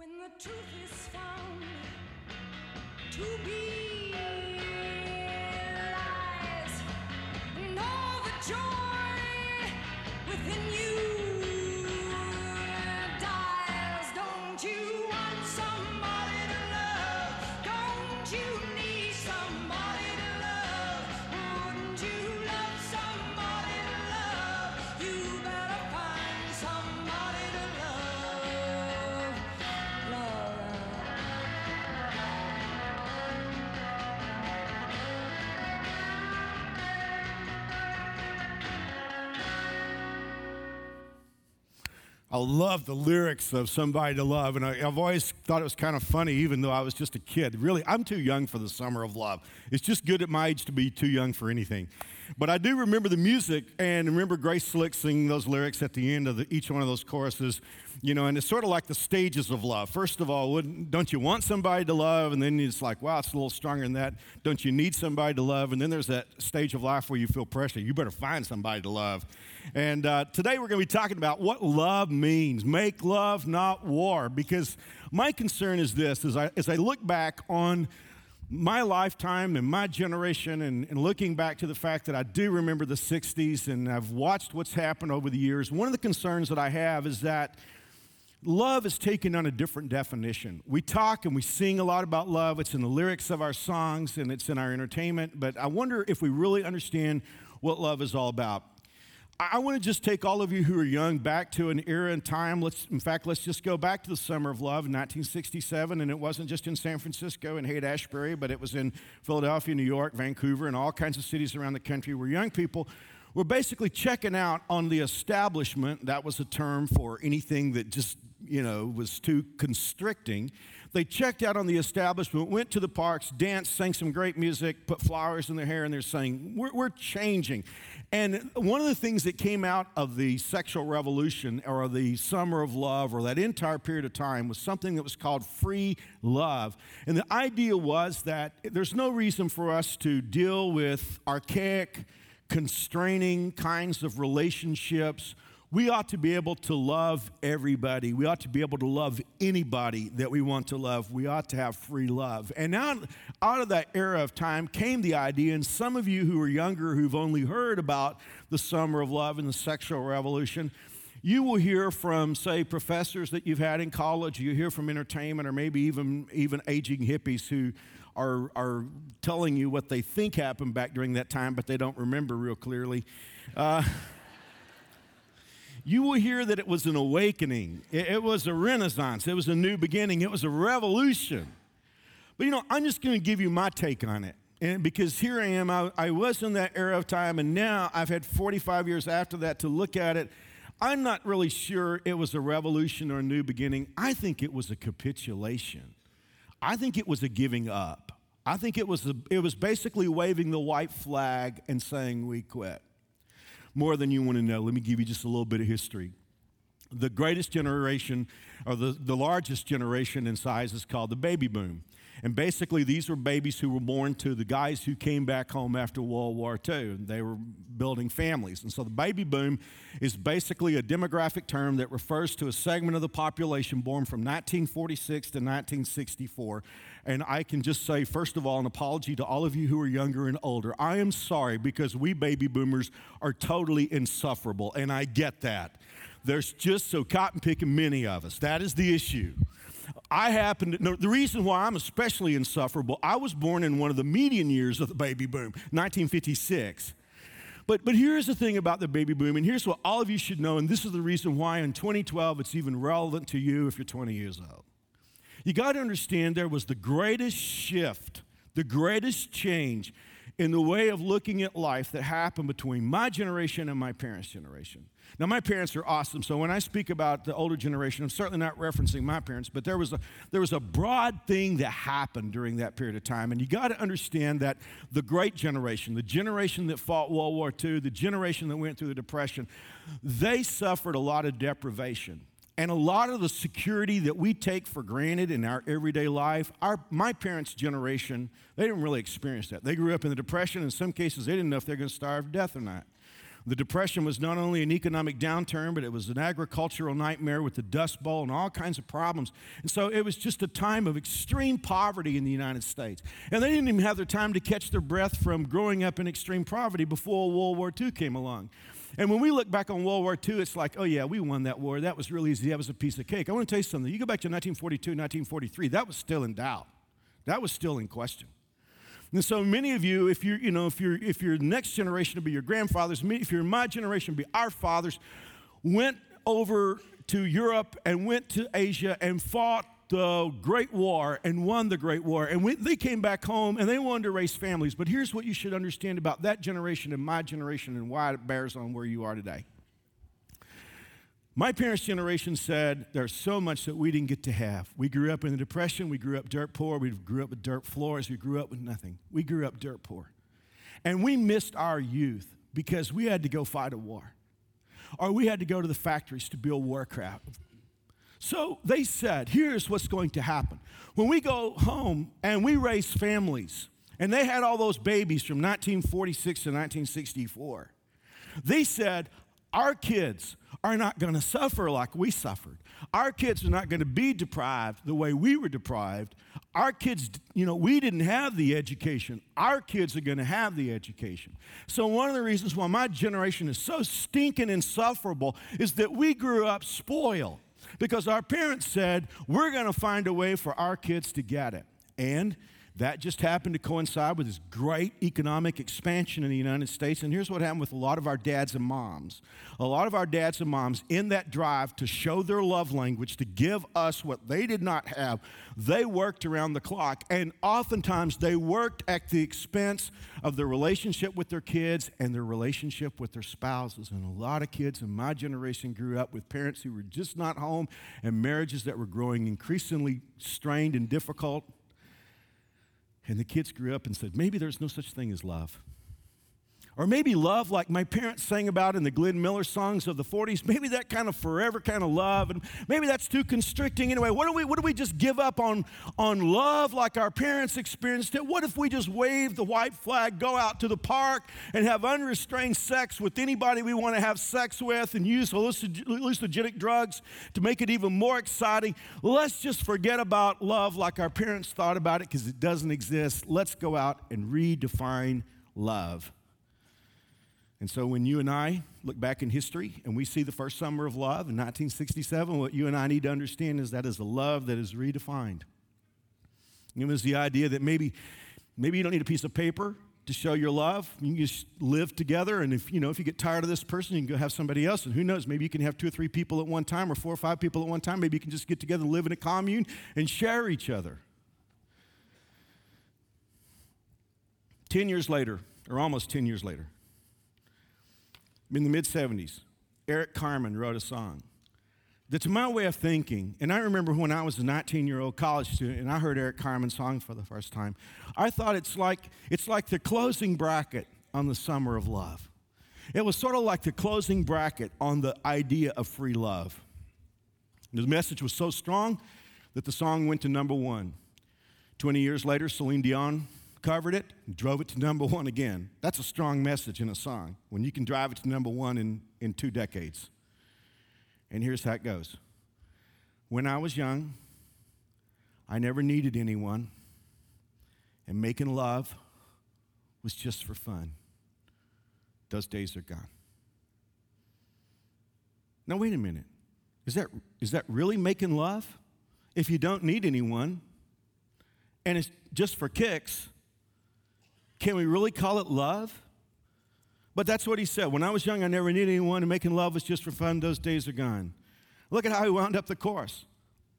When the truth is found to be lies, and all the joy within you dies, don't you want somebody to love? Don't you need somebody to love? Wouldn't you love somebody to love? You better find somebody to love. I love the lyrics of Somebody to Love, and I've always thought it was kind of funny, even though I was just a kid. Really, I'm too young for the summer of love. It's just good at my age to be too young for anything. But I do remember the music, and remember Grace Slick singing those lyrics at the end of each one of those choruses, you know, and it's sort of like the stages of love. First of all, don't you want somebody to love? And then it's like, wow, it's a little stronger than that. Don't you need somebody to love? And then there's that stage of life where you feel pressure. You better find somebody to love. And today we're going to be talking about what love means. Make love, not war. Because my concern is this, as I look back on my lifetime and my generation and looking back to the fact that I do remember the 60s and I've watched what's happened over the years, one of the concerns that I have is that love is taken on a different definition. We talk and we sing a lot about love. It's in the lyrics of our songs and it's in our entertainment. But I wonder if we really understand what love is all about. I want to just take all of you who are young back to an era and time. In fact, let's just go back to the Summer of Love in 1967, and it wasn't just in San Francisco and Haight-Ashbury, but it was in Philadelphia, New York, Vancouver, and all kinds of cities around the country where young people were basically checking out on the establishment. That was a term for anything that just, you know, was too constricting. They checked out on the establishment, went to the parks, danced, sang some great music, put flowers in their hair, and they're saying, we're changing. And one of the things that came out of the sexual revolution or the Summer of Love or that entire period of time was something that was called free love. And the idea was that there's no reason for us to deal with archaic, constraining kinds of relationships. We ought to be able to love everybody. We ought to be able to love anybody that we want to love. We ought to have free love. And now, out of that era of time came the idea, and some of you who are younger who've only heard about the Summer of Love and the sexual revolution, you will hear from, say, professors that you've had in college. You hear from entertainment or maybe even aging hippies who are telling you what they think happened back during that time, but they don't remember real clearly. You will hear that it was an awakening. It was a renaissance. It was a new beginning. It was a revolution. But, you know, I'm just going to give you my take on it. And because here I am, I was in that era of time, and now I've had 45 years after that to look at it. I'm not really sure it was a revolution or a new beginning. I think it was a capitulation. I think it was a giving up. I think it was basically waving the white flag and saying, we quit. More than you want to know, let me give you just a little bit of history. The greatest generation, or the largest generation in size, is called the baby boom. And basically, these were babies who were born to the guys who came back home after World War II. And they were building families. And so the baby boom is basically a demographic term that refers to a segment of the population born from 1946 to 1964. And I can just say, first of all, an apology to all of you who are younger and older. I am sorry, because we baby boomers are totally insufferable, and I get that. There's just so cotton-picking many of us. That is the issue. The reason why I'm especially insufferable, I was born in one of the median years of the baby boom, 1956. But here's the thing about the baby boom, and here's what all of you should know, and this is the reason why in 2012 it's even relevant to you if you're 20 years old. You got to understand there was the greatest shift, the greatest change in the way of looking at life that happened between my generation and my parents' generation. Now, my parents are awesome, so when I speak about the older generation, I'm certainly not referencing my parents, but there was a broad thing that happened during that period of time, and you got to understand that the great generation, the generation that fought World War II, the generation that went through the Depression, they suffered a lot of deprivation. And a lot of the security that we take for granted in our everyday life, my parents' generation, they didn't really experience that. They grew up in the Depression. In some cases, they didn't know if they were going to starve to death or not. The Depression was not only an economic downturn, but it was an agricultural nightmare with the Dust Bowl and all kinds of problems. And so it was just a time of extreme poverty in the United States. And they didn't even have their time to catch their breath from growing up in extreme poverty before World War II came along. And when we look back on World War II, it's like, oh yeah, we won that war. That was really easy. That was a piece of cake. I want to tell you something. You go back to 1942, 1943, that was still in doubt. That was still in question. And so many of you, if your next generation will be your grandfathers, if you're my generation, will be our fathers, went over to Europe and went to Asia and fought the Great War and won the Great War. And they came back home and they wanted to raise families. But here's what you should understand about that generation and my generation and why it bears on where you are today. My parents' generation said, there's so much that we didn't get to have. We grew up in the Depression. We grew up dirt poor. We grew up with dirt floors. We grew up with nothing. We grew up dirt poor. And we missed our youth because we had to go fight a war. Or we had to go to the factories to build warcraft. So they said, here's what's going to happen. When we go home and we raise families, and they had all those babies from 1946 to 1964, they said, our kids are not going to suffer like we suffered. Our kids are not going to be deprived the way we were deprived. Our kids, we didn't have the education. Our kids are going to have the education. So one of the reasons why my generation is so stinking insufferable is that we grew up spoiled because our parents said, we're going to find a way for our kids to get it. And that just happened to coincide with this great economic expansion in the United States. And here's what happened with a lot of our dads and moms. A lot of our dads and moms, in that drive to show their love language, to give us what they did not have, they worked around the clock. And oftentimes they worked at the expense of their relationship with their kids and their relationship with their spouses. And a lot of kids in my generation grew up with parents who were just not home and marriages that were growing increasingly strained and difficult. And the kids grew up and said, maybe there's no such thing as love. Or maybe love, like my parents sang about in the Glenn Miller songs of the 40s, maybe that kind of forever kind of love, and maybe that's too constricting anyway. What do we just give up on love like our parents experienced it? What if we just wave the white flag, go out to the park, and have unrestrained sex with anybody we want to have sex with and use hallucinogenic drugs to make it even more exciting? Let's just forget about love like our parents thought about it because it doesn't exist. Let's go out and redefine love. And so when you and I look back in history and we see the first summer of love in 1967, what you and I need to understand is that is a love that is redefined. It was the idea that maybe you don't need a piece of paper to show your love. You can just live together, and if you get tired of this person, you can go have somebody else. And who knows, maybe you can have 2 or 3 people at one time or 4 or 5 people at one time. Maybe you can just get together and live in a commune and share each other. 10 years later, in the mid-'70s, Eric Carmen wrote a song that's my way of thinking. And I remember when I was a 19-year-old college student and I heard Eric Carmen's song for the first time, I thought it's like the closing bracket on the summer of love. It was sort of like the closing bracket on the idea of free love. The message was so strong that the song went to number 1. 20 years later, Celine Dion covered it, and drove it to number 1 again. That's a strong message in a song, when you can drive it to number 1 in 2 decades. And here's how it goes. When I was young, I never needed anyone, and making love was just for fun. Those days are gone. Now, wait a minute. Is that really making love? If you don't need anyone, and it's just for kicks, can we really call it love? But that's what he said. When I was young, I never needed anyone, and making love was just for fun. Those days are gone. Look at how he wound up the chorus.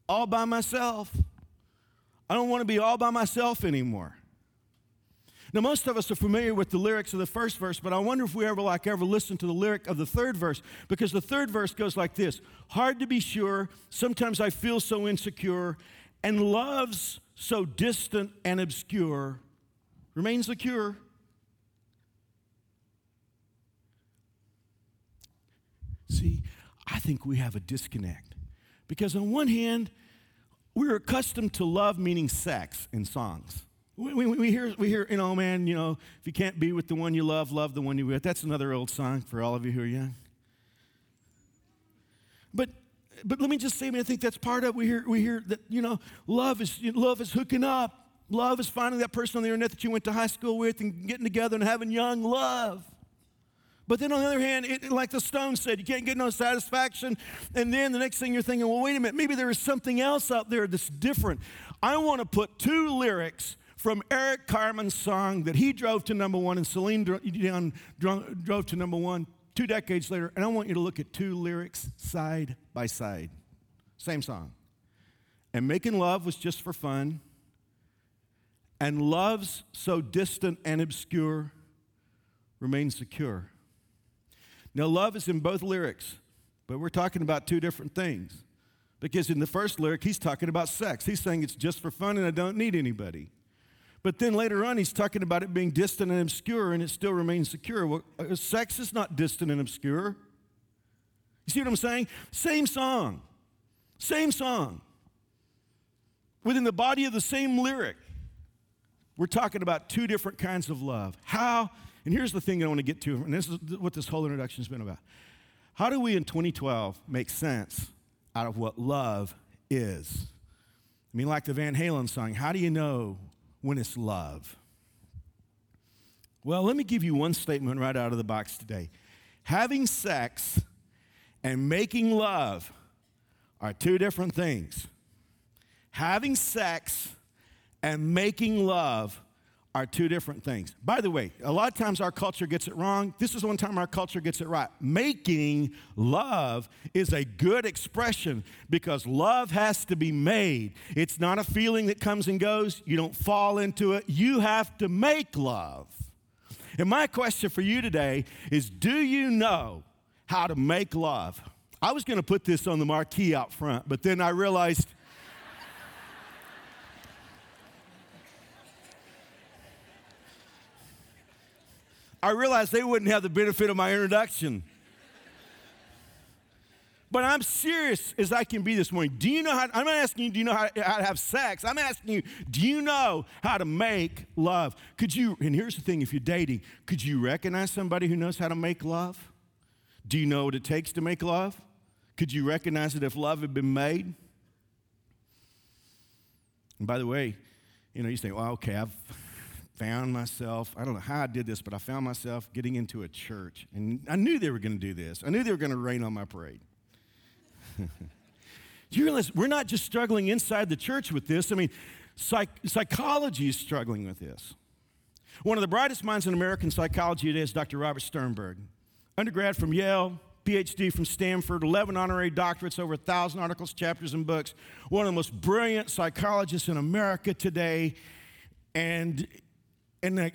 All by myself. I don't want to be all by myself anymore. Now, most of us are familiar with the lyrics of the first verse, but I wonder if we ever listen to the lyric of the third verse, because the third verse goes like this. Hard to be sure. Sometimes I feel so insecure. And love's so distant and obscure, remains the cure. See, I think we have a disconnect. Because on one hand, we're accustomed to love meaning sex in songs. We hear, you know, man, you know, if you can't be with the one you love the one you're with. That's another old song for all of you who are young. But let me just say, I mean, I think that's part of. We hear that, you know, love is hooking up. Love is finding that person on the internet that you went to high school with and getting together and having young love. But then on the other hand, like the Stones said, you can't get no satisfaction. And then the next thing you're thinking, well, wait a minute, maybe there is something else out there that's different. I want to put two lyrics from Eric Carmen's song that he drove to number one and Celine Dion drove to number one 2 decades later. And I want you to look at two lyrics side by side. Same song. And making love was just for fun. And love's so distant and obscure remains secure. Now, love is in both lyrics, but we're talking about two different things. Because in the first lyric, he's talking about sex. He's saying it's just for fun and I don't need anybody. But then later on, he's talking about it being distant and obscure and it still remains secure. Well, sex is not distant and obscure. You see what I'm saying? Same song. Within the body of the same lyric. We're talking about two different kinds of love. How, and here's the thing I want to get to, and this is what this whole introduction has been about. How do we in 2012 make sense out of what love is? I mean, like the Van Halen song, how do you know when it's love? Well, let me give you one statement right out of the box today. Having sex and making love are two different things. Having sex and making love are two different things. By the way, a lot of times our culture gets it wrong. This is one time our culture gets it right. Making love is a good expression because love has to be made. It's not a feeling that comes and goes. You don't fall into it. You have to make love. And my question for you today is, do you know how to make love? I was going to put this on the marquee out front, but then I realized they wouldn't have the benefit of my introduction. But I'm serious as I can be this morning. Do you know how? I'm not asking you, do you know how to have sex? I'm asking you, do you know how to make love? Could you, and here's the thing, if you're dating, could you recognize somebody who knows how to make love? Do you know what it takes to make love? Could you recognize it if love had been made? And by the way, you know, you say, well, okay, I've found myself, I don't know how I did this, but I found myself getting into a church. And I knew they were going to do this. I knew they were going to rain on my parade. Do you realize we're not just struggling inside the church with this? I mean, psychology is struggling with this. One of the brightest minds in American psychology today is Dr. Robert Sternberg. Undergrad from Yale, PhD from Stanford, 11 honorary doctorates, over 1,000 articles, chapters, and books. One of the most brilliant psychologists in America today. And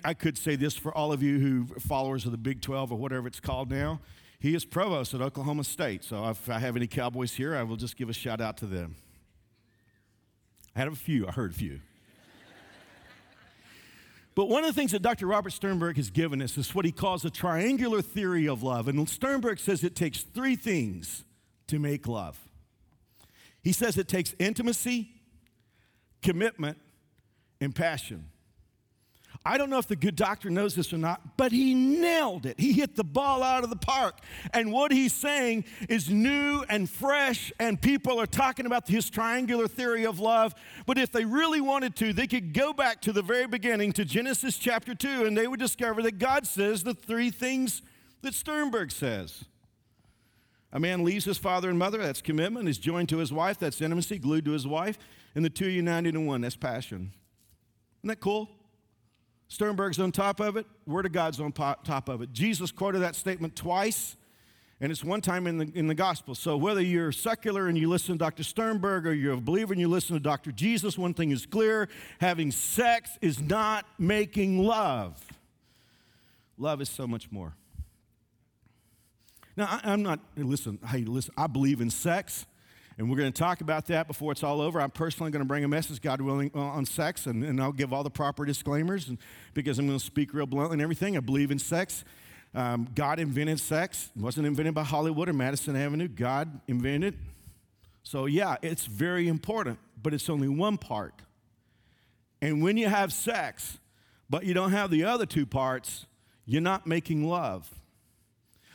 I could say this for all of you who are followers of the Big 12 or whatever it's called now. He is provost at Oklahoma State. So if I have any Cowboys here, I will just give a shout out to them. I heard a few. But one of the things that Dr. Robert Sternberg has given us is what he calls a triangular theory of love. And Sternberg says it takes 3 things to make love. He says it takes intimacy, commitment, and passion. I don't know if the good doctor knows this or not, but he nailed it. He hit the ball out of the park. And what he's saying is new and fresh, and people are talking about his triangular theory of love. But if they really wanted to, they could go back to the very beginning, to Genesis chapter 2, and they would discover that God says the 3 things that Sternberg says. A man leaves his father and mother, that's commitment, is joined to his wife, that's intimacy, glued to his wife, and the 2 united in one, that's passion. Isn't that cool? Sternberg's on top of it. Word of God's on top of it. Jesus quoted that statement twice, and it's one time in the gospel. So whether you're secular and you listen to Dr. Sternberg or you're a believer and you listen to Dr. Jesus, one thing is clear. Having sex is not making love. Love is so much more. Now, I believe in sex. And we're going to talk about that before it's all over. I'm personally going to bring a message, God willing, on sex, and I'll give all the proper disclaimers because I'm going to speak real bluntly and everything. I believe in sex. God invented sex. It wasn't invented by Hollywood or Madison Avenue. God invented it. So, yeah, it's very important, but it's only one part. And when you have sex, but you don't have the other two parts, you're not making love.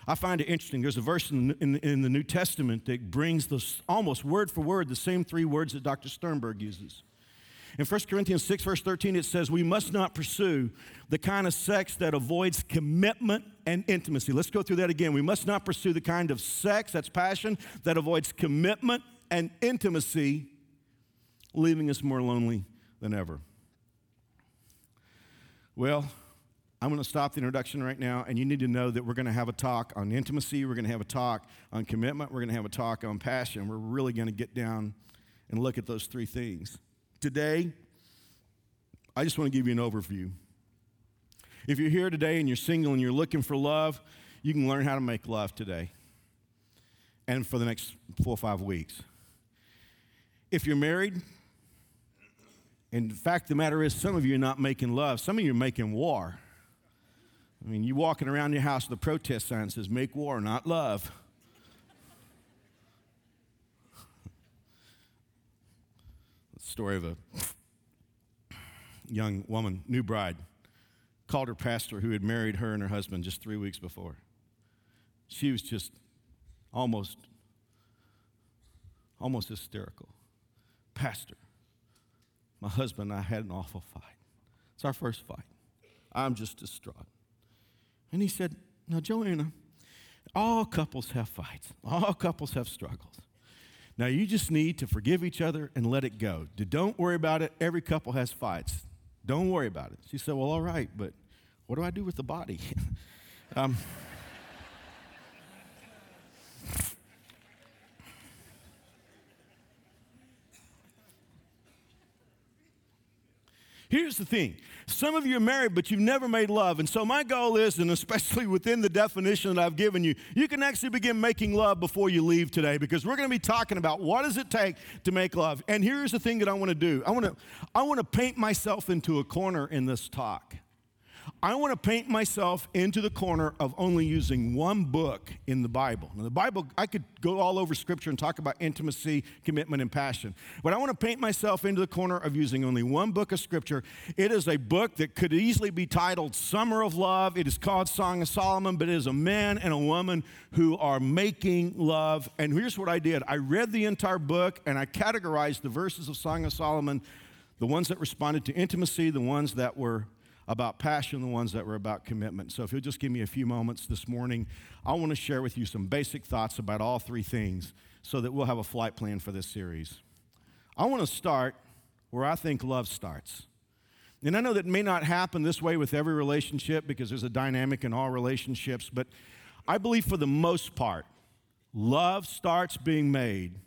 I find it interesting. There's a verse in the New Testament that brings this almost word for word the same three words that Dr. Sternberg uses. In 1 Corinthians 6, verse 13, it says, we must not pursue the kind of sex that avoids commitment and intimacy. Let's go through that again. We must not pursue the kind of sex, that's passion, that avoids commitment and intimacy, leaving us more lonely than ever. Well, I'm going to stop the introduction right now, and you need to know that we're going to have a talk on intimacy. We're going to have a talk on commitment. We're going to have a talk on passion. We're really going to get down and look at those three things. Today, I just want to give you an overview. If you're here today and you're single and you're looking for love, you can learn how to make love today and for the next 4 or 5 weeks. If you're married, and the fact of the matter is some of you are not making love. Some of you are making war. I mean, you're walking around your house with a protest sign that says, make war, not love. The story of a young woman, new bride, called her pastor who had married her and her husband just 3 weeks before. She was just almost hysterical. Pastor, my husband and I had an awful fight. It's our first fight. I'm just distraught. And he said, now, Joanna, all couples have fights. All couples have struggles. Now, you just need to forgive each other and let it go. Don't worry about it. Every couple has fights. Don't worry about it. She said, well, all right, but what do I do with the body? Here's the thing. Some of you are married, but you've never made love. And so my goal is, and especially within the definition that I've given you, you can actually begin making love before you leave today, because we're going to be talking about what does it take to make love. And here's the thing that I want to do. I want to paint myself into a corner in this talk. I want to paint myself into the corner of only using one book in the Bible. Now, the Bible, I could go all over Scripture and talk about intimacy, commitment, and passion. But I want to paint myself into the corner of using only one book of Scripture. It is a book that could easily be titled Summer of Love. It is called Song of Solomon, but it is a man and a woman who are making love. And here's what I did. I read the entire book, and I categorized the verses of Song of Solomon, the ones that responded to intimacy, the ones that were about passion, the ones that were about commitment. So if you'll just give me a few moments this morning, I want to share with you some basic thoughts about all three things so that we'll have a flight plan for this series. I want to start where I think love starts. And I know that may not happen this way with every relationship because there's a dynamic in all relationships, but I believe for the most part, love starts being made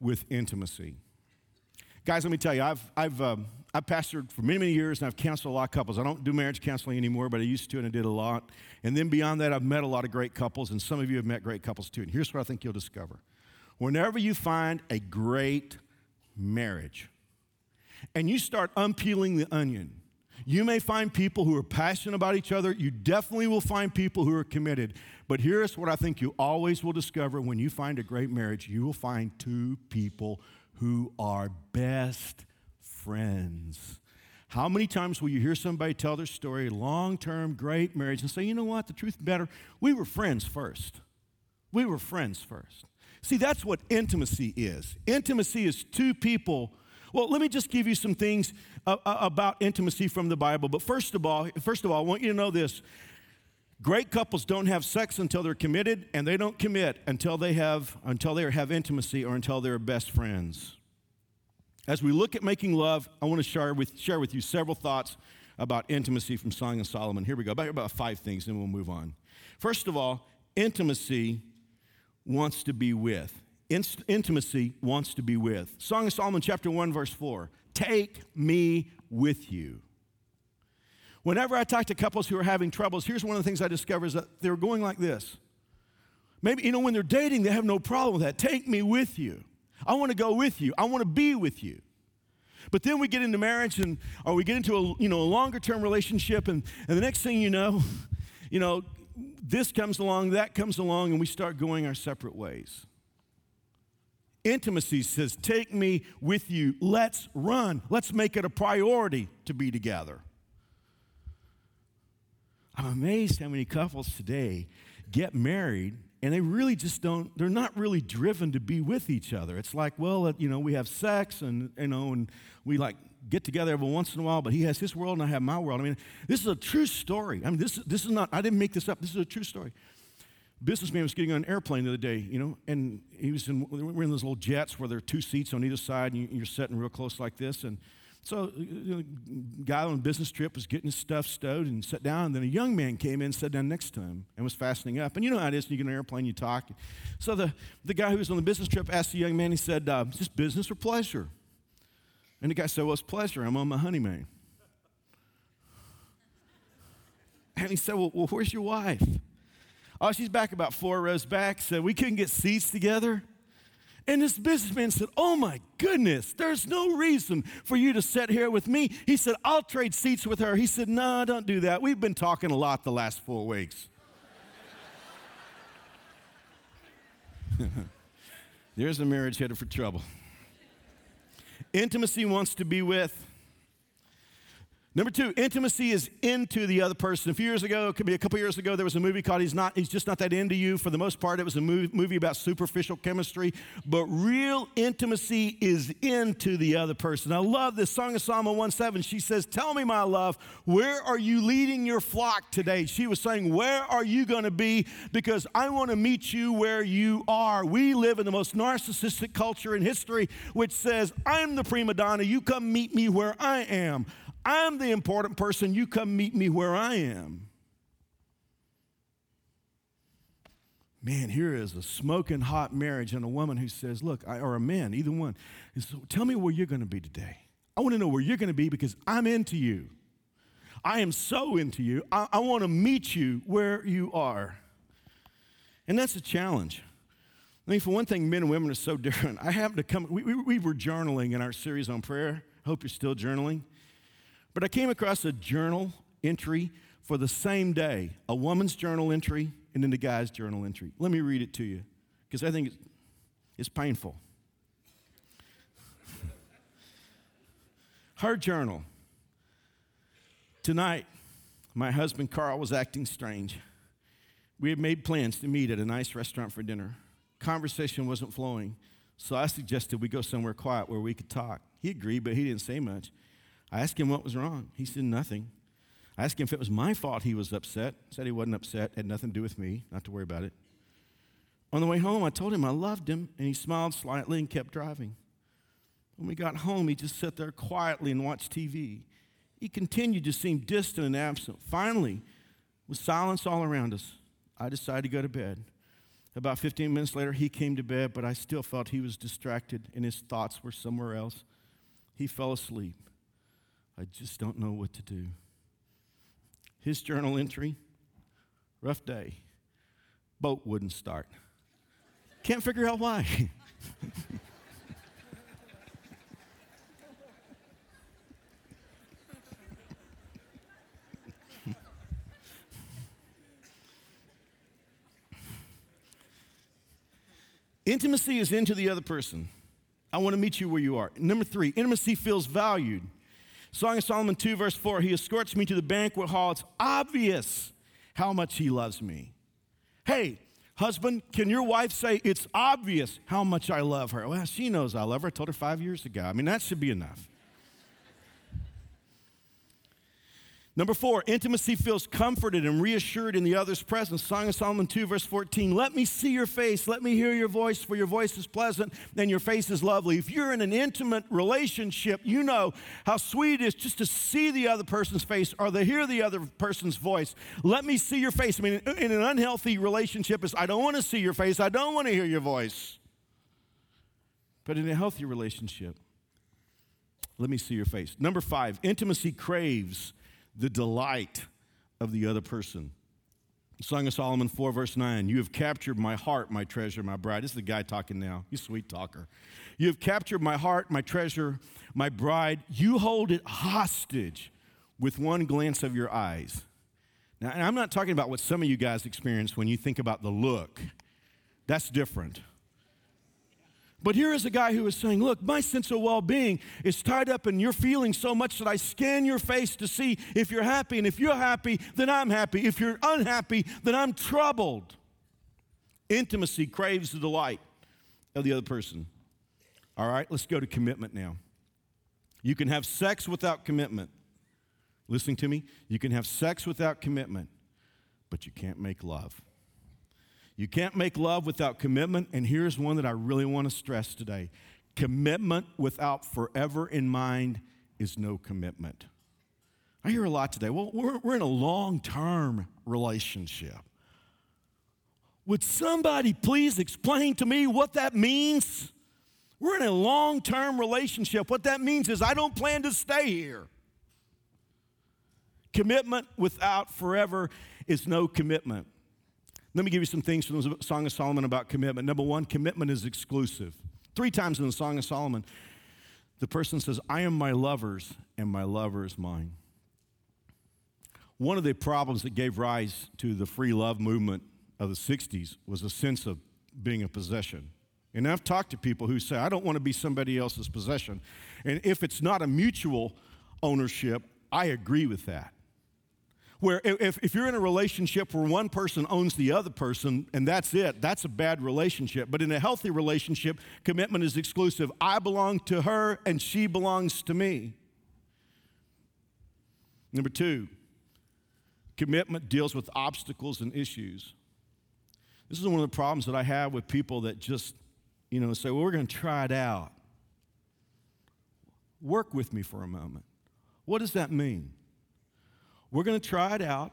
with intimacy. Guys, let me tell you, I've pastored for many, many years, and I've counseled a lot of couples. I don't do marriage counseling anymore, but I used to, and I did a lot. And then beyond that, I've met a lot of great couples, and some of you have met great couples too. And here's what I think you'll discover. Whenever you find a great marriage, and you start unpeeling the onion, you may find people who are passionate about each other. You definitely will find people who are committed. But here's what I think you always will discover when you find a great marriage. You will find two people who are best friends. How many times will you hear somebody tell their story, long-term, great marriage, and say, you know what, the truth better, we were friends first. We were friends first. See, that's what intimacy is. Intimacy is two people. Well, let me just give you some things about intimacy from the Bible. But first of all, I want you to know this. Great couples don't have sex until they're committed, and they don't commit until they have intimacy or until they're best friends. As we look at making love, I want to share with you several thoughts about intimacy from Song of Solomon. Here we go, about five things, and then we'll move on. First of all, intimacy wants to be with. Intimacy wants to be with. Song of Solomon, chapter 1, verse 4, take me with you. Whenever I talk to couples who are having troubles, here's one of the things I discover is that they're going like this. Maybe, when they're dating, they have no problem with that. Take me with you. I want to go with you. I want to be with you. But then we get into marriage or we get into a longer-term relationship, and the next thing you know, this comes along, that comes along, and we start going our separate ways. Intimacy says, take me with you. Let's run. Let's make it a priority to be together. I'm amazed how many couples today get married and they really just don't, they're not really driven to be with each other. It's like, well, you know, we have sex and, you know, and we like get together every once in a while, but he has his world and I have my world. I mean, this is a true story. I mean, this is not, I didn't make this up. This is a true story. Businessman was getting on an airplane the other day, you know, and he was in, we're in those little jets where there are two seats on either side and you're sitting real close like this. And so, you know, a guy on a business trip was getting his stuff stowed and sat down, and then a young man came in and sat down next to him and was fastening up. And you know how it is when you get on an airplane, you talk. So the guy who was on the business trip asked the young man, he said, is this business or pleasure? And the guy said, well, it's pleasure. I'm on my honeymoon. And he said, well, where's your wife? Oh, she's back about 4 rows back. Said, we couldn't get seats together. And this businessman said, oh, my goodness, there's no reason for you to sit here with me. He said, I'll trade seats with her. He said, no, don't do that. We've been talking a lot the last 4 weeks. There's a marriage headed for trouble. Intimacy wants to be with. Number 2, intimacy is into the other person. A few years ago, it could be a couple years ago, there was a movie called He's Just Not That Into You. For the most part, it was a movie about superficial chemistry. But real intimacy is into the other person. I love this. Song of Solomon 117, she says, tell me, my love, where are you leading your flock today? She was saying, where are you going to be? Because I want to meet you where you are. We live in the most narcissistic culture in history, which says, I'm the prima donna. You come meet me where I am. I'm the important person. You come meet me where I am. Man, here is a smoking hot marriage and a woman who says, look, or a man, either one. And so tell me where you're going to be today. I want to know where you're going to be because I'm into you. I am so into you. I want to meet you where you are. And that's a challenge. I mean, for one thing, men and women are so different. I happened to come, we were journaling in our series on prayer. I hope you're still journaling. But I came across a journal entry for the same day, a woman's journal entry and then the guy's journal entry. Let me read it to you because I think it's painful. Her journal. Tonight, my husband Carl was acting strange. We had made plans to meet at a nice restaurant for dinner. Conversation wasn't flowing, so I suggested we go somewhere quiet where we could talk. He agreed, but he didn't say much. I asked him what was wrong. He said nothing. I asked him if it was my fault he was upset. Said he wasn't upset, had nothing to do with me, not to worry about it. On the way home, I told him I loved him, and he smiled slightly and kept driving. When we got home, he just sat there quietly and watched TV. He continued to seem distant and absent. Finally, with silence all around us, I decided to go to bed. About 15 minutes later, he came to bed, but I still felt he was distracted, and his thoughts were somewhere else. He fell asleep. I just don't know what to do. His journal entry, rough day. Boat wouldn't start. Can't figure out why. Intimacy is into the other person. I want to meet you where you are. Number 3, intimacy feels valued. Song of Solomon 2, verse 4, he escorts me to the banquet hall. It's obvious how much he loves me. Hey, husband, can your wife say it's obvious how much I love her? Well, she knows I love her. I told her 5 years ago. I mean, that should be enough. Number 4, intimacy feels comforted and reassured in the other's presence. Song of Solomon 2, verse 14, let me see your face. Let me hear your voice, for your voice is pleasant and your face is lovely. If you're in an intimate relationship, you know how sweet it is just to see the other person's face or to hear the other person's voice. Let me see your face. I mean, in an unhealthy relationship, it's I don't want to see your face. I don't want to hear your voice. But in a healthy relationship, let me see your face. Number 5, intimacy craves the delight of the other person. Song of Solomon 4, verse 9, you have captured my heart, my treasure, my bride. This is the guy talking now. He's a sweet talker. You have captured my heart, my treasure, my bride. You hold it hostage with one glance of your eyes. Now, and I'm not talking about what some of you guys experience when you think about the look. That's different. But here is a guy who is saying, look, my sense of well-being is tied up in your feelings so much that I scan your face to see if you're happy. And if you're happy, then I'm happy. If you're unhappy, then I'm troubled. Intimacy craves the delight of the other person. All right, let's go to commitment now. You can have sex without commitment. Listen to me. You can have sex without commitment, but you can't make love. You can't make love without commitment, and here's one that I really want to stress today. Commitment without forever in mind is no commitment. I hear a lot today, well, we're in a long-term relationship. Would somebody please explain to me what that means? We're in a long-term relationship. What that means is I don't plan to stay here. Commitment without forever is no commitment. Let me give you some things from the Song of Solomon about commitment. Number one, commitment is exclusive. 3 times in the Song of Solomon, the person says, I am my lover's and my lover is mine. One of the problems that gave rise to the free love movement of the 60s was a sense of being a possession. And I've talked to people who say, I don't want to be somebody else's possession. And if it's not a mutual ownership, I agree with that. Where if you're in a relationship where one person owns the other person and that's it, that's a bad relationship. But in a healthy relationship, commitment is exclusive. I belong to her and she belongs to me. Number 2, commitment deals with obstacles and issues. This is one of the problems that I have with people that just, say, well, we're going to try it out. Work with me for a moment. What does that mean? We're going to try it out,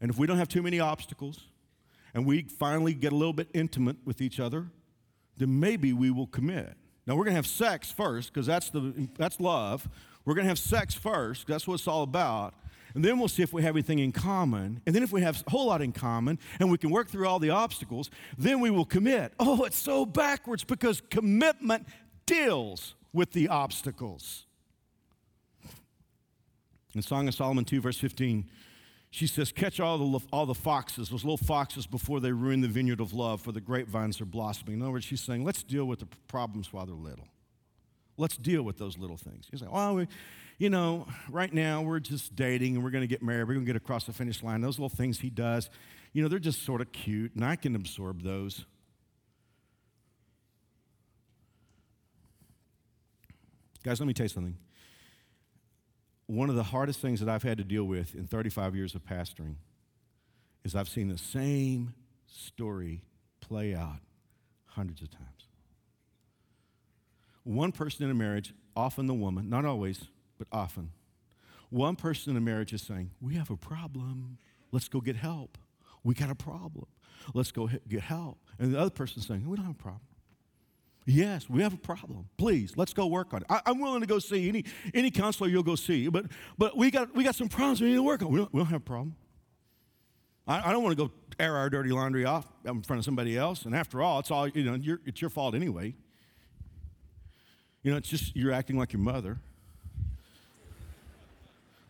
and if we don't have too many obstacles, and we finally get a little bit intimate with each other, then maybe we will commit. Now, we're going to have sex first, because that's love. We're going to have sex first, that's what it's all about, and then we'll see if we have anything in common, and then if we have a whole lot in common, and we can work through all the obstacles, then we will commit. Oh, it's so backwards, because commitment deals with the obstacles. In Song of Solomon 2, verse 15, she says, catch all the foxes, those little foxes, before they ruin the vineyard of love, for the grapevines are blossoming. In other words, she's saying, let's deal with the problems while they're little. Let's deal with those little things. She's like, well, right now we're just dating and we're going to get married. We're going to get across the finish line. Those little things he does, they're just sort of cute, and I can absorb those. Guys, let me tell you something. One of the hardest things that I've had to deal with in 35 years of pastoring is I've seen the same story play out hundreds of times. One person in a marriage, often the woman, not always, but often, one person in a marriage is saying, we have a problem. Let's go get help. We got a problem. Let's go get help. And the other person is saying, we don't have a problem. Yes, we have a problem. Please, let's go work on it. I'm willing to go see any counselor you'll go see, but we got some problems we need to work on. We don't have a problem. I don't want to go air our dirty laundry off in front of somebody else. And after all, it's all it's your fault anyway. It's just you're acting like your mother.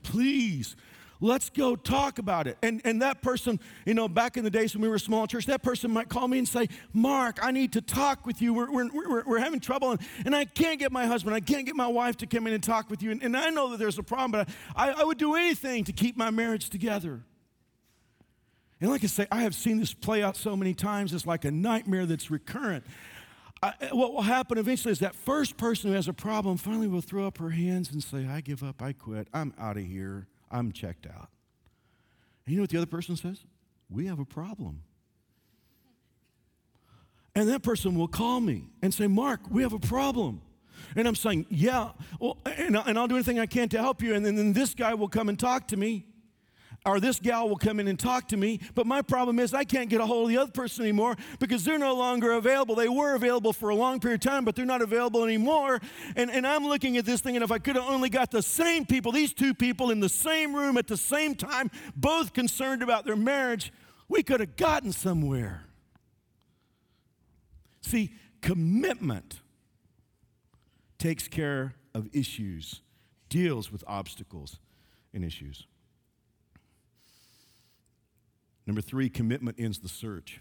Please. Let's go talk about it. And that person, back in the days when we were a small church, that person might call me and say, Mark, I need to talk with you. We're having trouble, and I can't get my husband. I can't get my wife to come in and talk with you. And I know that there's a problem, but I would do anything to keep my marriage together. And like I say, I have seen this play out so many times. It's like a nightmare that's recurrent. What will happen eventually is that first person who has a problem finally will throw up her hands and say, I give up, I quit, I'm out of here. I'm checked out. And you know what the other person says? We have a problem. And that person will call me and say, Mark, we have a problem. And I'm saying, yeah, well, and I'll do anything I can to help you. And then this guy will come and talk to me, or this gal will come in and talk to me. But my problem is I can't get a hold of the other person anymore because they're no longer available. They were available for a long period of time, but they're not available anymore. And I'm looking at this thing, and if I could have only got the same people, these two people in the same room at the same time, both concerned about their marriage, we could have gotten somewhere. See, commitment takes care of issues, deals with obstacles and issues. Number 3, commitment ends the search.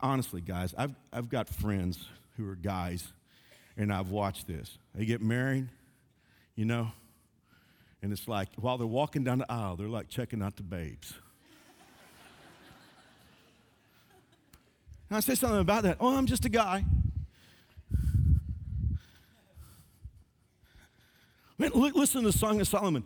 Honestly, guys, I've got friends who are guys, and I've watched this. They get married, you know, and it's like while they're walking down the aisle, they're like checking out the babes. And I said something about that. Oh, I'm just a guy. Man, listen to the Song of Solomon.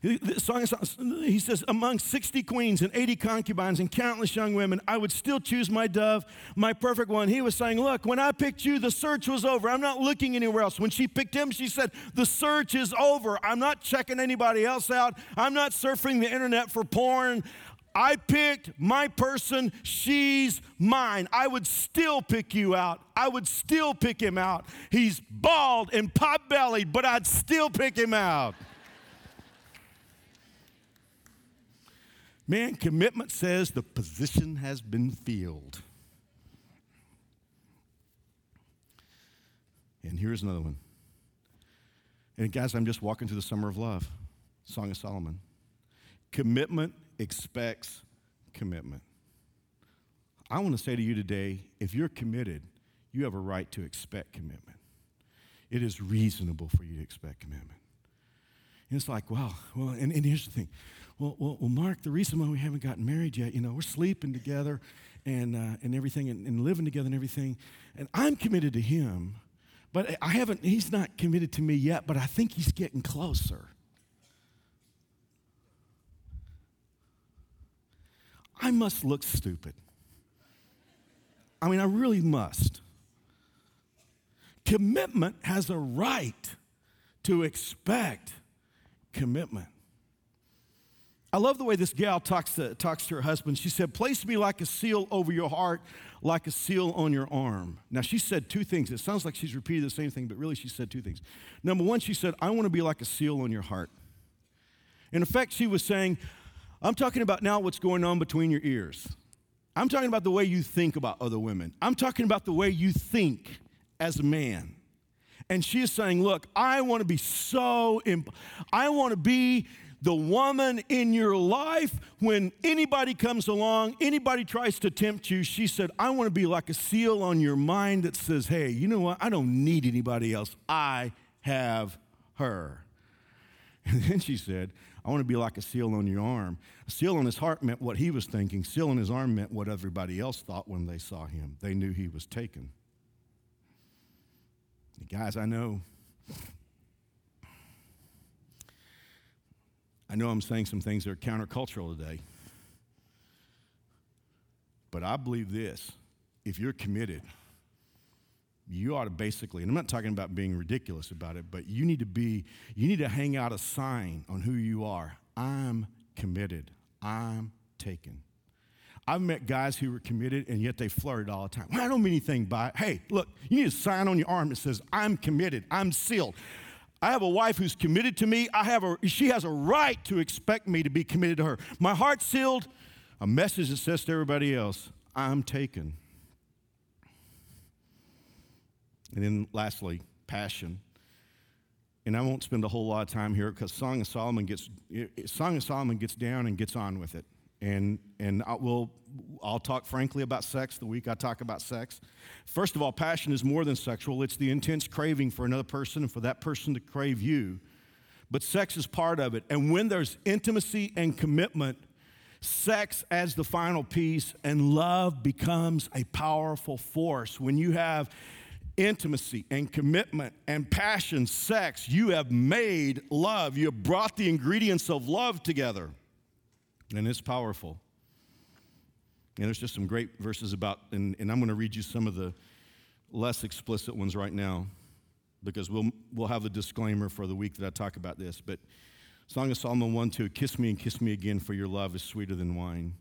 The Song of Solomon, he says, among 60 queens and 80 concubines and countless young women, I would still choose my dove, my perfect one. He was saying, look, when I picked you, the search was over. I'm not looking anywhere else. When she picked him, she said, the search is over. I'm not checking anybody else out. I'm not surfing the internet for porn. I picked my person. She's mine. I would still pick you out. I would still pick him out. He's bald and pot-bellied, but I'd still pick him out. Man, commitment says the position has been filled. And here's another one. And guys, I'm just walking through the summer of love. Song of Solomon. Commitment expects commitment. I want to say to you today, if you're committed, you have a right to expect commitment. It is reasonable for you to expect commitment. And it's like, wow, well, and here's the thing. Well, Mark, the reason why we haven't gotten married yet, you know, we're sleeping together and everything and living together and everything. And I'm committed to him, but I haven't, he's not committed to me yet, but I think he's getting closer. I must look stupid. I mean, I really must. Commitment has a right to expect commitment. I love the way this gal talks to her husband. She said, place me like a seal over your heart, like a seal on your arm. Now, she said two things. It sounds like she's repeated the same thing, but really she said two things. Number one, she said, I want to be like a seal on your heart. In effect, she was saying, I'm talking about now what's going on between your ears. I'm talking about the way you think about other women. I'm talking about the way you think as a man. And she is saying, look, I want to be the woman in your life. When anybody comes along, anybody tries to tempt you, she said, I want to be like a seal on your mind that says, hey, you know what? I don't need anybody else. I have her. And then she said, I want to be like a seal on your arm. A seal on his heart meant what he was thinking. Seal on his arm meant what everybody else thought when they saw him. They knew he was taken. And guys, I know I'm saying some things that are countercultural today, but I believe this. If you're committed, you ought to basically, and I'm not talking about being ridiculous about it, but you need to hang out a sign on who you are. I'm committed. I'm taken. I've met guys who were committed, and yet they flirted all the time. Well, I don't mean anything by it. Hey, look, you need a sign on your arm that says, I'm committed. I'm sealed. I have a wife who's committed to me. She has a right to expect me to be committed to her. My heart's sealed. A message that says to everybody else, I'm taken. And then lastly, passion. And I won't spend a whole lot of time here because Song of Solomon gets down and gets on with it. And I'll talk frankly about sex the week I talk about sex. First of all, passion is more than sexual. It's the intense craving for another person and for that person to crave you. But sex is part of it. And when there's intimacy and commitment, sex adds the final piece, and love becomes a powerful force. When you have intimacy and commitment and passion, sex, you have made love. You have brought the ingredients of love together. And it's powerful. And there's just some great verses about, and I'm going to read you some of the less explicit ones right now, because we'll have the disclaimer for the week that I talk about this. But Song of Solomon 1:2, kiss me and kiss me again, for your love is sweeter than wine.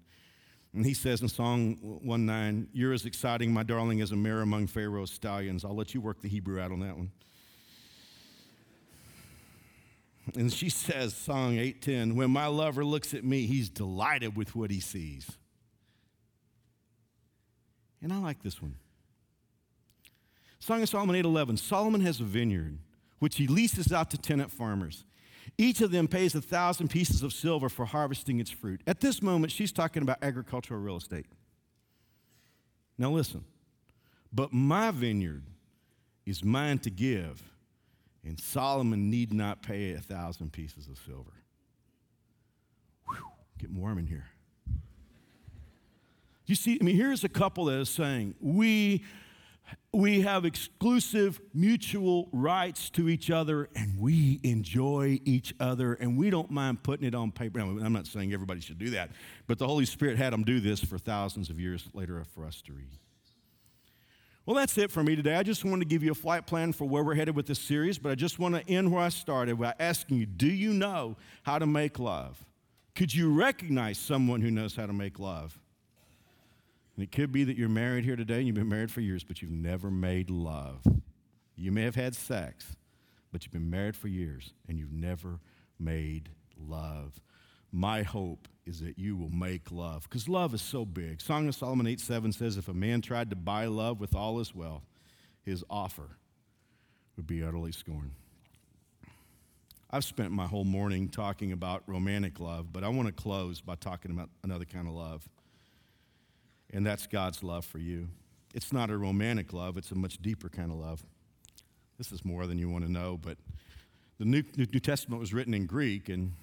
And he says in Psalm 119, you're as exciting, my darling, as a mare among Pharaoh's stallions. I'll let you work the Hebrew out on that one. And she says, Song 8:10, when my lover looks at me, he's delighted with what he sees. And I like this one. Song of Solomon 8:11, Solomon has a vineyard, which he leases out to tenant farmers. Each of them pays 1,000 pieces of silver for harvesting its fruit. At this moment, she's talking about agricultural real estate. Now listen, but my vineyard is mine to give, and Solomon need not pay 1,000 pieces of silver. Whew, getting warm in here. You see, I mean, here's a couple that is saying, we have exclusive mutual rights to each other, and we enjoy each other, and we don't mind putting it on paper. Now, I'm not saying everybody should do that, but the Holy Spirit had them do this for thousands of years later for us to read. Well, that's it for me today. I just wanted to give you a flight plan for where we're headed with this series, but I just want to end where I started by asking you, do you know how to make love? Could you recognize someone who knows how to make love? And it could be that you're married here today and you've been married for years, but you've never made love. You may have had sex, but you've been married for years and you've never made love. My hope is that you will make love, because love is so big. Song of Solomon 8:7 says, if a man tried to buy love with all his wealth, his offer would be utterly scorned. I've spent my whole morning talking about romantic love, but I want to close by talking about another kind of love. And that's God's love for you. It's not a romantic love. It's a much deeper kind of love. This is more than you want to know, but the New Testament was written in Greek, and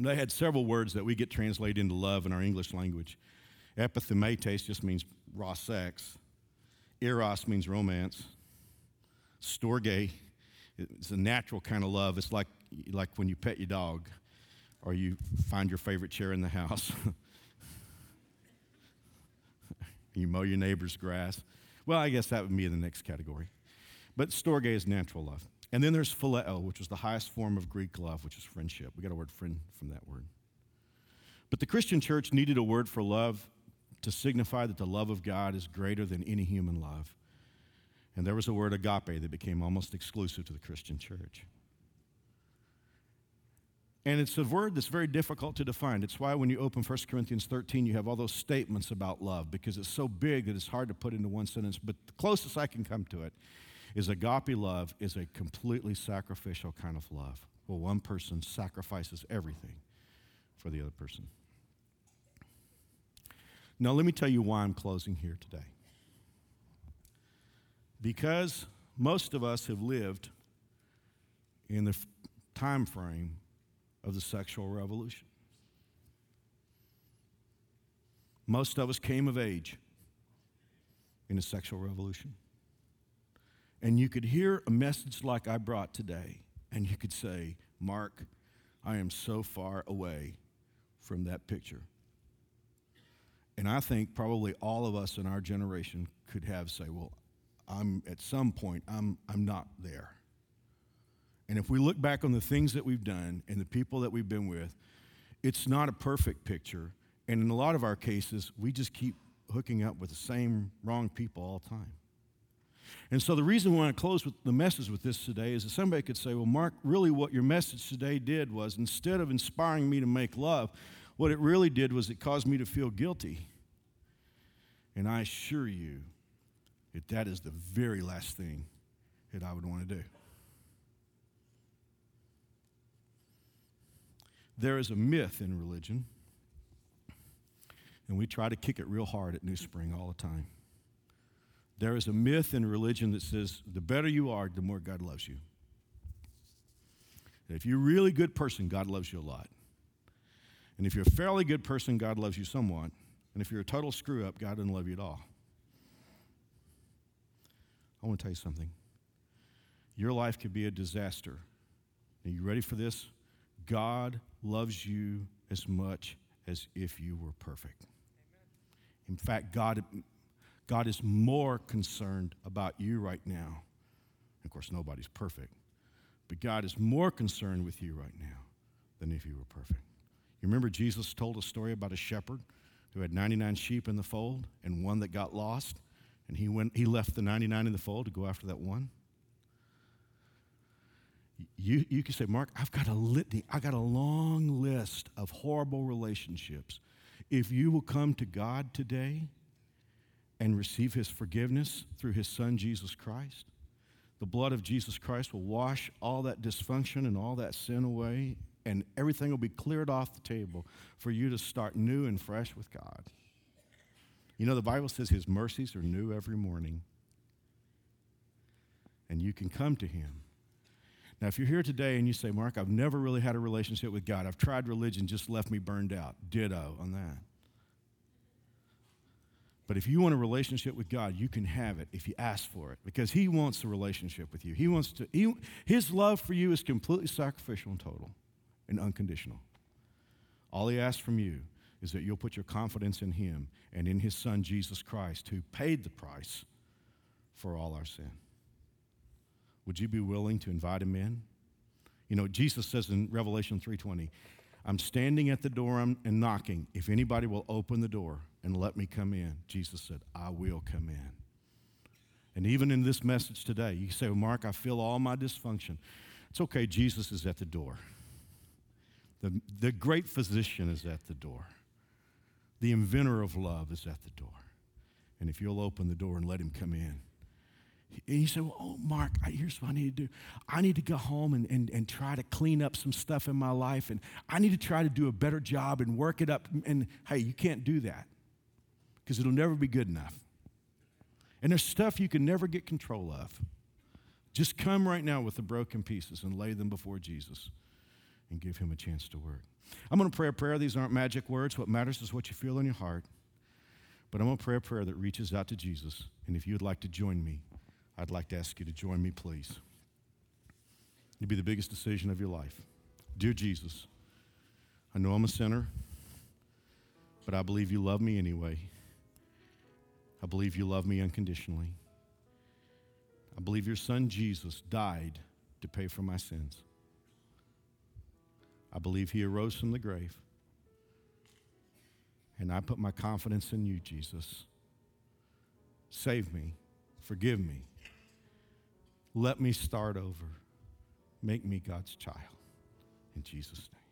they had several words that we get translated into love in our English language. Epithymates just means raw sex. Eros means romance. Storge, it's a natural kind of love. It's like when you pet your dog or you find your favorite chair in the house. You mow your neighbor's grass. Well, I guess that would be the next category. But storge is natural love. And then there's phileo, which was the highest form of Greek love, which is friendship. We got our word friend from that word. But the Christian church needed a word for love to signify that the love of God is greater than any human love. And there was a word agape that became almost exclusive to the Christian church. And it's a word that's very difficult to define. It's why when you open 1 Corinthians 13, you have all those statements about love, because it's so big that it's hard to put into one sentence. But the closest I can come to it is agape love is a completely sacrificial kind of love. Well, one person sacrifices everything for the other person. Now, let me tell you why I'm closing here today. Because most of us have lived in the time frame of the sexual revolution. Most of us came of age in the sexual revolution. And you could hear a message like I brought today, and you could say, Mark, I am so far away from that picture. And I think probably all of us in our generation could have say, well, I'm at some point, I'm not there. And if we look back on the things that we've done and the people that we've been with, it's not a perfect picture. And in a lot of our cases, we just keep hooking up with the same wrong people all the time. And so the reason why I close with the message with this today is that somebody could say, well, Mark, really what your message today did was instead of inspiring me to make love, what it really did was it caused me to feel guilty. And I assure you that that is the very last thing that I would want to do. There is a myth in religion, and we try to kick it real hard at New Spring all the time. There is a myth in religion that says the better you are, the more God loves you. And if you're a really good person, God loves you a lot. And if you're a fairly good person, God loves you somewhat. And if you're a total screw-up, God doesn't love you at all. I want to tell you something. Your life could be a disaster. Are you ready for this? God loves you as much as if you were perfect. Amen. In fact, God is more concerned about you right now. Of course, nobody's perfect, but God is more concerned with you right now than if you were perfect. You remember Jesus told a story about a shepherd who had 99 sheep in the fold and one that got lost, and he left the 99 in the fold to go after that one. You can say, Mark, I've got a litany. I got a long list of horrible relationships. If you will come to God today and receive his forgiveness through his son, Jesus Christ, the blood of Jesus Christ will wash all that dysfunction and all that sin away, and everything will be cleared off the table for you to start new and fresh with God. You know, the Bible says his mercies are new every morning. And you can come to him. Now, if you're here today and you say, Mark, I've never really had a relationship with God. I've tried religion, just left me burned out. Ditto on that. But if you want a relationship with God, you can have it if you ask for it, because he wants a relationship with you. He wants to. His love for you is completely sacrificial and total and unconditional. All he asks from you is that you'll put your confidence in him and in his son, Jesus Christ, who paid the price for all our sin. Would you be willing to invite him in? You know, Jesus says in Revelation 3:20, I'm standing at the door and knocking. If anybody will open the door and let me come in, Jesus said, I will come in. And even in this message today, you say, well, Mark, I feel all my dysfunction. It's okay, Jesus is at the door. The great physician is at the door. The inventor of love is at the door. And if you'll open the door and let him come in. And you say, well, oh, Mark, here's what I need to do. I need to go home and try to clean up some stuff in my life, and I need to try to do a better job and work it up. And, hey, you can't do that because it'll never be good enough. And there's stuff you can never get control of. Just come right now with the broken pieces and lay them before Jesus and give him a chance to work. I'm going to pray a prayer. These aren't magic words. What matters is what you feel in your heart. But I'm going to pray a prayer that reaches out to Jesus. And if you would like to join me, I'd like to ask you to join me, please. It'd be the biggest decision of your life. Dear Jesus, I know I'm a sinner, but I believe you love me anyway. I believe you love me unconditionally. I believe your son Jesus died to pay for my sins. I believe he arose from the grave. And I put my confidence in you, Jesus. Save me. Forgive me. Let me start over. Make me God's child. In Jesus' name.